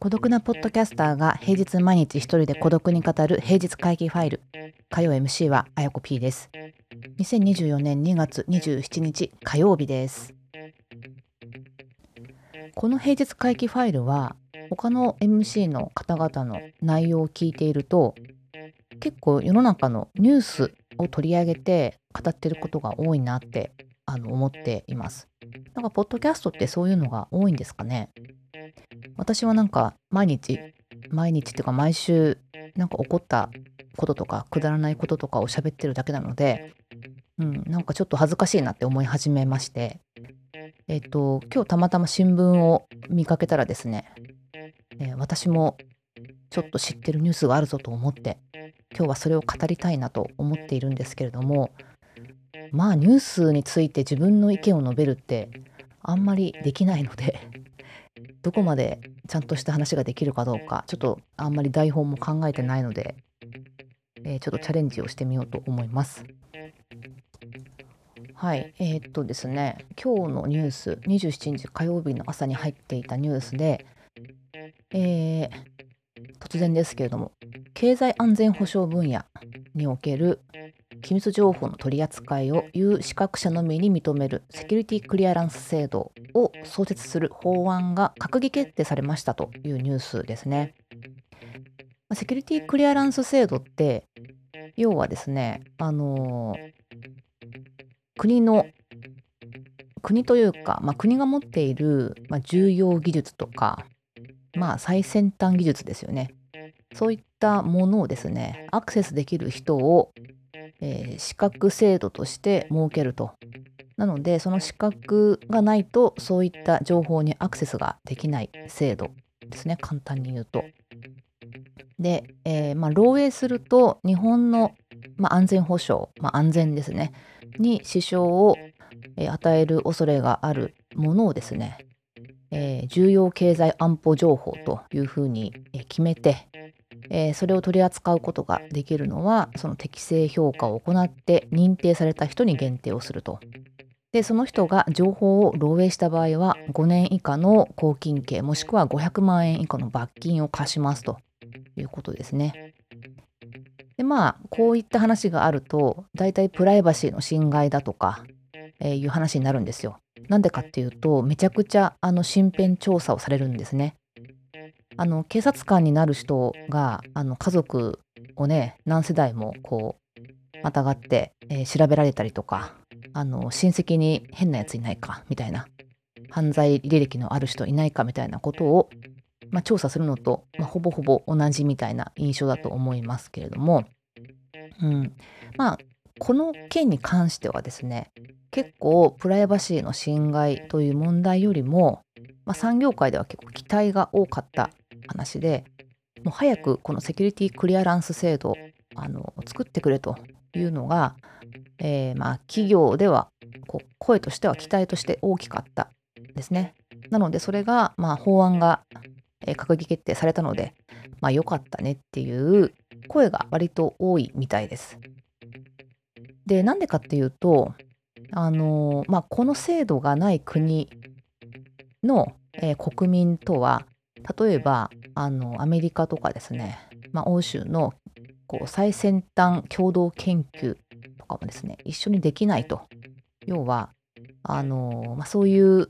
孤独なポッドキャスターが平日毎日一人で孤独に語る平日会議ファイル。火曜 MC はあやこ P です。2024年2月27日火曜日です。この平日会議ファイルは他の MC の方々の内容を聞いていると、結構世の中のニュースを取り上げて語っていることが多いなって思っています。なんかポッドキャストってそういうのが多いんですかね。私はなんか毎日っていうか毎週なんか起こったこととかくだらないこととかを喋ってるだけなので、なんかちょっと恥ずかしいなって思い始めまして、今日たまたま新聞を見かけたらですね、私もちょっと知ってるニュースがあるぞと思って、今日はそれを語りたいなと思っているんですけれども、まあニュースについて自分の意見を述べるってあんまりできないのでどこまでちゃんとした話ができるかどうか、ちょっとあんまり台本も考えてないので、ちょっとチャレンジをしてみようと思います。はい、ですね、今日のニュース、27日火曜日の朝に入っていたニュースで、突然ですけれども、経済安全保障分野における機密情報の取り扱いを有資格者のみに認めるセキュリティクリアランス制度を創設する法案が閣議決定されましたというニュースですね。セキュリティクリアランス制度って要はですね、国というか、国が持っている、重要技術とか、最先端技術ですよね。そういったものをですね、アクセスできる人を、資格制度として設けると。なので、その資格がないとそういった情報にアクセスができない制度ですね、簡単に言うと。で、漏洩すると日本の、安全保障、安全ですね、に支障を与える恐れがあるものをですね、重要経済安保情報というふうに決めて、それを取り扱うことができるのは、その適正評価を行って認定された人に限定をすると。で、その人が情報を漏洩した場合は5年以下の拘禁刑もしくは500万円以下の罰金を科しますということですね。で、こういった話があるとだいたいプライバシーの侵害だとか、いう話になるんですよ。なんでかっていうと、めちゃくちゃ身辺調査をされるんですね。警察官になる人が家族をね、何世代もこうまたがって、調べられたりとか、親戚に変なやついないかみたいな、犯罪履歴のある人いないかみたいなことを調査するのと、ほぼほぼ同じみたいな印象だと思いますけれども、この件に関してはですね、結構プライバシーの侵害という問題よりも、産業界では結構期待が多かった話で、もう早くこのセキュリティクリアランス制度を作ってくれというのが、企業ではこう声としては期待として大きかったですね。なのでそれが、法案が閣議決定されたので、良かったねっていう声が割と多いみたいです。で、なんでかっていうと、この制度がない国の、国民とは、例えばアメリカとかですね、欧州のこう最先端共同研究とかもですね、一緒にできないと。要はそういう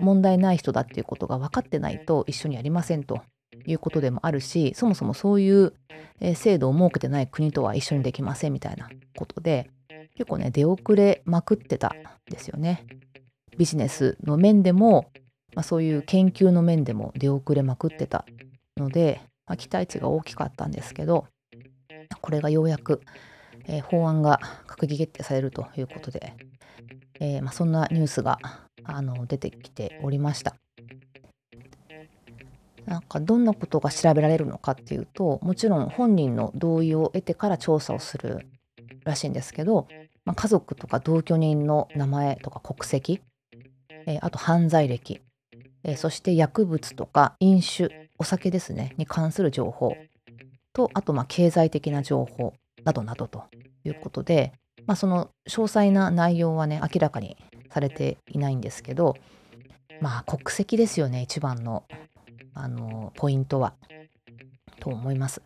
問題ない人だっていうことが分かってないと一緒にやりませんということでもあるし、そもそもそういう制度を設けてない国とは一緒にできませんみたいなことで、結構ね、出遅れまくってたんですよね。ビジネスの面でも、そういう研究の面でも出遅れまくってたので、期待値が大きかったんですけど、これがようやく、法案が閣議決定されるということで、そんなニュースが出てきておりました。なんかどんなことが調べられるのかっていうと、もちろん本人の同意を得てから調査をするらしいんですけど、家族とか同居人の名前とか国籍、あと犯罪歴、そして薬物とか飲酒、お酒ですねに関する情報と、あと経済的な情報などなどということで、その詳細な内容はね明らかにされていないんですけど、国籍ですよね一番のポイントはと思います。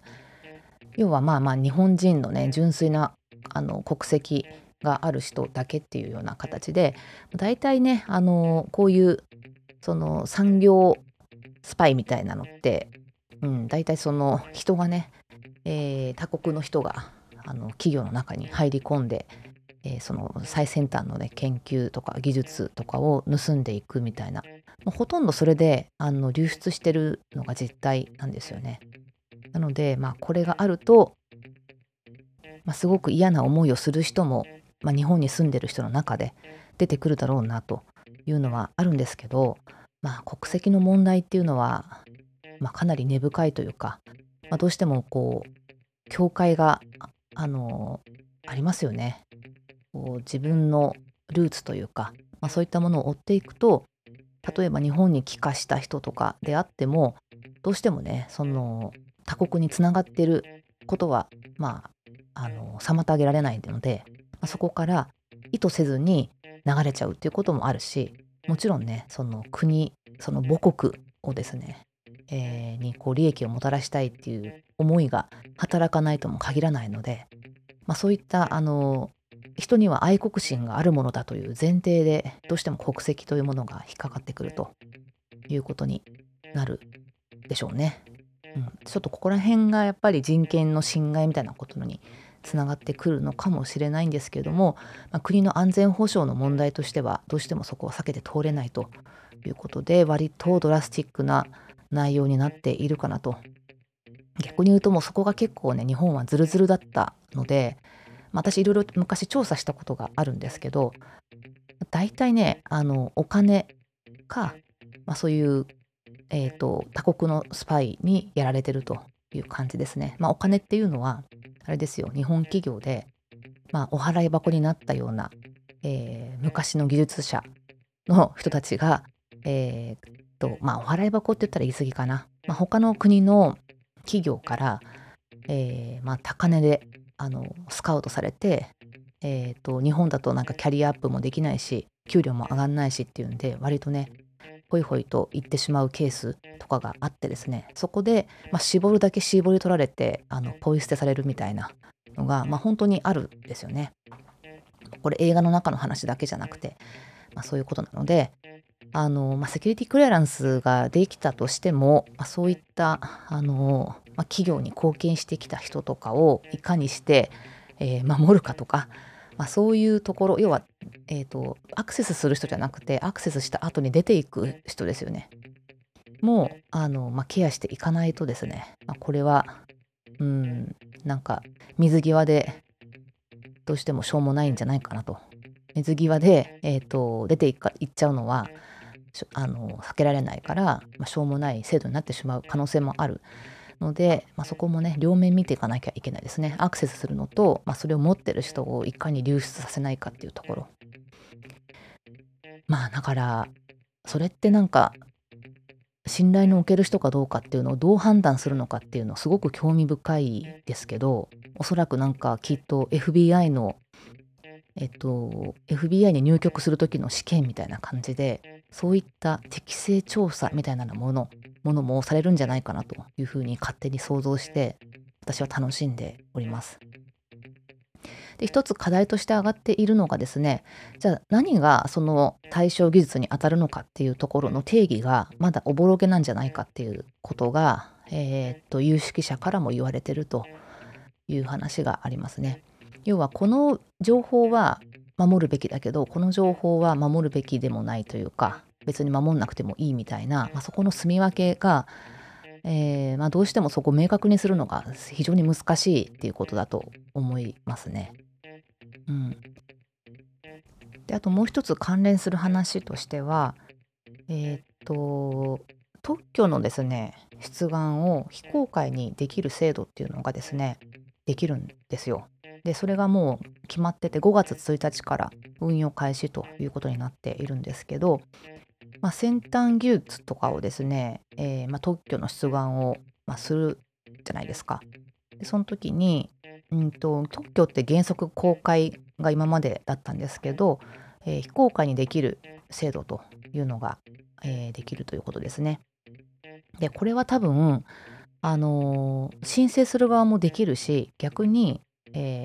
要は日本人のね純粋な国籍がある人だけっていうような形で、だいたいねこういうその産業スパイみたいなのって、だいたいその人がね、他国の人が企業の中に入り込んで、その最先端のね研究とか技術とかを盗んでいくみたいな、ほとんどそれで流出してるのが実態なんですよね。なのでこれがあると、すごく嫌な思いをする人も、日本に住んでる人の中で出てくるだろうなというのはあるんですけど、国籍の問題っていうのは、かなり根深いというか、どうしてもこう境界がありますよね。こう自分のルーツというか、そういったものを追っていくと、例えば日本に帰化した人とかであっても、どうしてもねその他国につながってることは妨げられないので、そこから意図せずに流れちゃうっていうこともあるし、もちろんねその国その母国をですね、にこう利益をもたらしたいっていう思いが働かないとも限らないので、そういった人には愛国心があるものだという前提で、どうしても国籍というものが引っかかってくるということになるでしょうね。ちょっとここら辺がやっぱり人権の侵害みたいなことにつながってくるのかもしれないんですけれども、国の安全保障の問題としてはどうしてもそこを避けて通れないということで、割とドラスティックな内容になっているかなと。逆に言うともうそこが結構ね日本はズルズルだったので、私いろいろ昔調査したことがあるんですけど、大体ねお金か、そういう他国のスパイにやられてるという感じですね。お金っていうのはあれですよ、日本企業で、お払い箱になったような、昔の技術者の人たちが、お払い箱って言ったら言い過ぎかな、他の国の企業から、高値でスカウトされて、日本だとなんかキャリアアップもできないし給料も上がんないしっていうんで、割とねホイホイと行ってしまうケースとかがあってですね、そこで、絞るだけ絞り取られてポイ捨てされるみたいなのが、本当にあるんですよね。これ映画の中の話だけじゃなくて、そういうことなので、セキュリティクリアランスができたとしても、そういった企業に貢献してきた人とかをいかにして、守るかとか、そういうところ、要は、アクセスする人じゃなくてアクセスした後に出ていく人ですよね。もうケアしていかないとですね、これはなんか水際でどうしてもしょうもないんじゃないかなと。水際で、出ていっちゃうのは避けられないから、しょうもない制度になってしまう可能性もあるので、そこもね両面見ていかなきゃいけないですね。アクセスするのと、それを持ってる人をいかに流出させないかっていうところ。だからそれってなんか信頼の置ける人かどうかっていうのをどう判断するのかっていうのすごく興味深いですけど、おそらくなんかきっと FBI のFBI に入局する時の試験みたいな感じで、そういった適正調査みたいなものもされるんじゃないかなというふうに勝手に想像して私は楽しんでおります。で、一つ課題として上がっているのがですね、じゃあ何がその対象技術に当たるのかっていうところの定義がまだおぼろげなんじゃないかっていうことが、有識者からも言われてるという話がありますね。要はこの情報は守るべきだけど、この情報は守るべきでもないというか、別に守んなくてもいいみたいな、そこの住み分けが、どうしてもそこを明確にするのが非常に難しいっていうことだと思いますね。で、あともう一つ関連する話としては、特許のですね出願を非公開にできる制度っていうのがですねできるんですよ。で、それがもう決まってて5月1日から運用開始ということになっているんですけど、先端技術とかをですね、特許の出願を、するじゃないですか。でその時に、特許って原則公開が今までだったんですけど、非公開にできる制度というのが、できるということですね。でこれは多分、申請する側もできるし、逆に、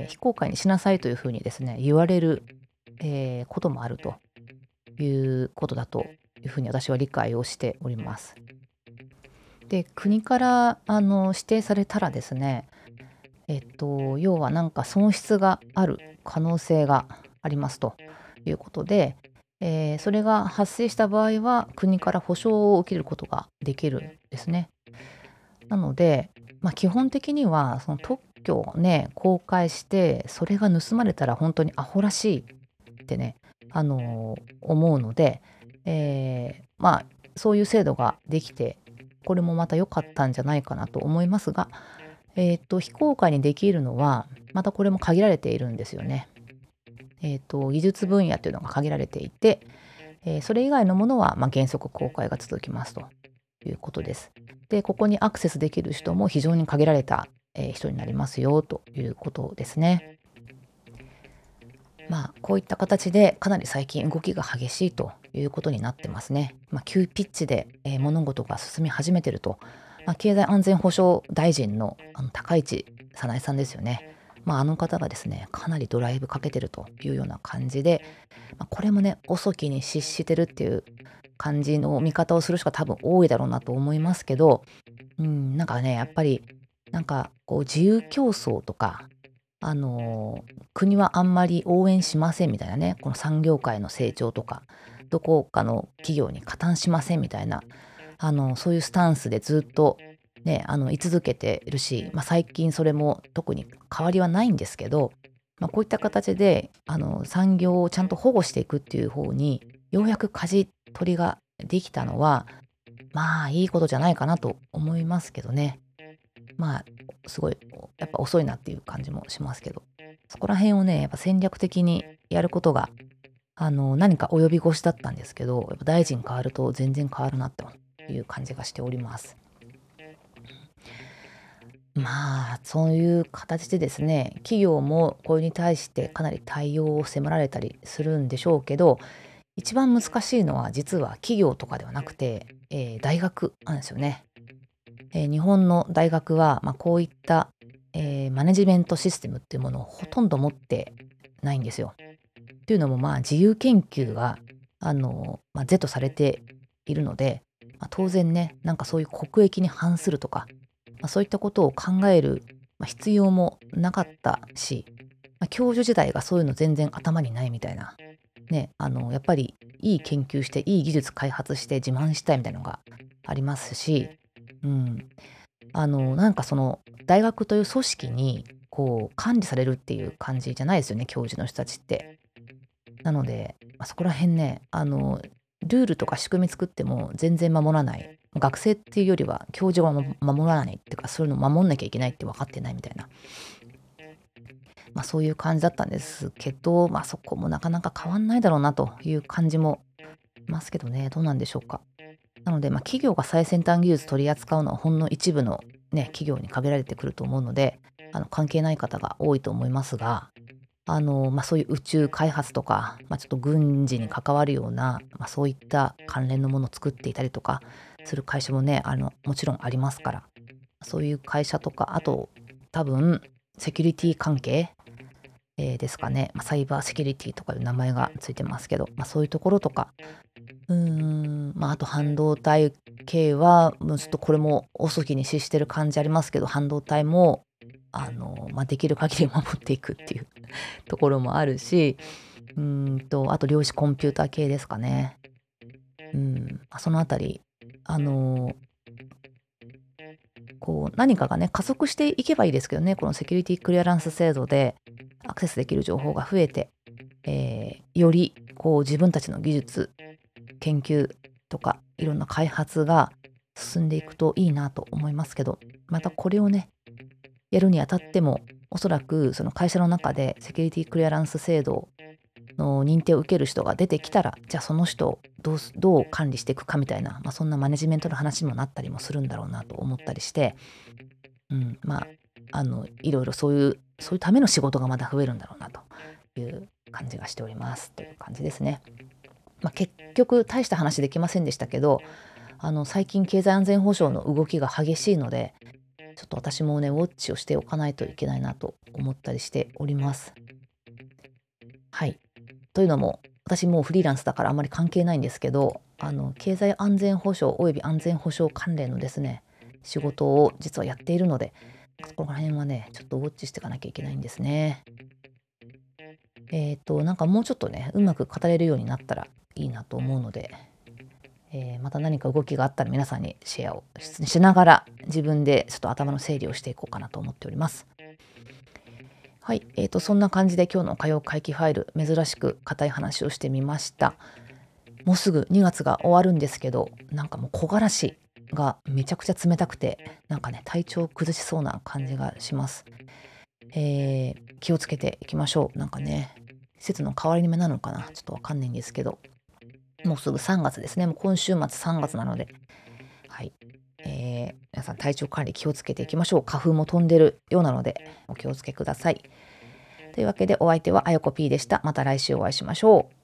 非公開にしなさいというふうにですね言われる、こともあるということだというふうに私は理解をしております。で国から指定されたらですね、要はなんか損失がある可能性がありますということで、それが発生した場合は国から補償を受けることができるんですね。なので、基本的にはその特許をね公開してそれが盗まれたら本当にアホらしいってね、思うので、そういう制度ができてこれもまた良かったんじゃないかなと思いますが、非公開にできるのはまたこれも限られているんですよね。技術分野というのが限られていて、それ以外のものは、原則公開が続きますということです。で、ここにアクセスできる人も非常に限られた、人になりますよということですね。こういった形でかなり最近動きが激しいということになってますね。急ピッチで、物事が進み始めていると、経済安全保障大臣の、高市早苗さんですよね。あの方がですねかなりドライブかけてるというような感じで、これもね遅きに失してるっていう感じの見方をする人が多分多いだろうなと思いますけど、なんかねやっぱりなんかこう自由競争とか、国はあんまり応援しませんみたいなね、この産業界の成長とかどこかの企業に加担しませんみたいな、そういうスタンスでずっとね、居続けているし、最近それも特に変わりはないんですけど、こういった形で産業をちゃんと保護していくっていう方にようやく舵取りができたのは、いいことじゃないかなと思いますけどね。すごいやっぱ遅いなっていう感じもしますけど、そこら辺をねやっぱ戦略的にやることが何か及び腰だったんですけど、やっぱ大臣変わると全然変わるなという感じがしております。そういう形でですね、企業もこれに対してかなり対応を迫られたりするんでしょうけど、一番難しいのは実は企業とかではなくて、大学なんですよね。日本の大学は、こういった、マネジメントシステムっていうものをほとんど持ってないんですよ。っていうのも、自由研究が是とされているので、当然ねなんかそういう国益に反するとか、そういったことを考える必要もなかったし、教授時代がそういうの全然頭にないみたいな、ね、やっぱりいい研究していい技術開発して自慢したいみたいなのがありますし、なんかその大学という組織にこう管理されるっていう感じじゃないですよね、教授の人たちって。なので、そこら辺ねルールとか仕組み作っても全然守らない。学生っていうよりは教授は守らないっていうか、そういうのを守んなきゃいけないって分かってないみたいな、そういう感じだったんですけど、そこもなかなか変わんないだろうなという感じもしますけどね。どうなんでしょうか。なので、企業が最先端技術取り扱うのはほんの一部の、企業に限られてくると思うので、関係ない方が多いと思いますが、そういう宇宙開発とか、ちょっと軍事に関わるような、そういった関連のものを作っていたりとかする会社もねもちろんありますから、そういう会社とか、あと多分セキュリティ関係、ですかね、サイバーセキュリティとかいう名前がついてますけど、そういうところとか、あと半導体系はちょっとこれも遅きに失してる感じありますけど、半導体もできる限り守っていくっていうところもあるし、あと量子コンピューター系ですかね。そのあたりこう何かがね加速していけばいいですけどね、このセキュリティクリアランス制度でアクセスできる情報が増えて、よりこう自分たちの技術研究とかいろんな開発が進んでいくといいなと思いますけど、またこれをねやるにあたってもおそらくその会社の中でセキュリティクリアランス制度の認定を受ける人が出てきたら、じゃあその人をどう管理していくかみたいな、そんなマネジメントの話にもなったりもするんだろうなと思ったりして、いろいろそういうための仕事がまだ増えるんだろうなという感じがしておりますという感じですね。結局大した話できませんでしたけど、最近経済安全保障の動きが激しいので、ちょっと私もねウォッチをしておかないといけないなと思ったりしております。はい、というのも私もうフリーランスだからあんまり関係ないんですけど、経済安全保障および安全保障関連のですね仕事を実はやっているので、この辺はねちょっとウォッチしていかなきゃいけないんですね。もうちょっとねうまく語れるようになったらいいなと思うので、また何か動きがあったら皆さんにシェアをしながら自分でちょっと頭の整理をしていこうかなと思っております。はい、そんな感じで今日の火曜会期ファイル、珍しく固い話をしてみました。もうすぐ2月が終わるんですけど、もう木枯らしがめちゃくちゃ冷たくて、体調を崩しそうな感じがします。気をつけていきましょう。季節の変わり目なのかな、ちょっとわかんないんですけど、もうすぐ3月ですね。もう今週末3月なので、はい、皆さん体調管理気をつけていきましょう。花粉も飛んでるようなのでお気をつけください。というわけでお相手はあよこPでした。また来週お会いしましょう。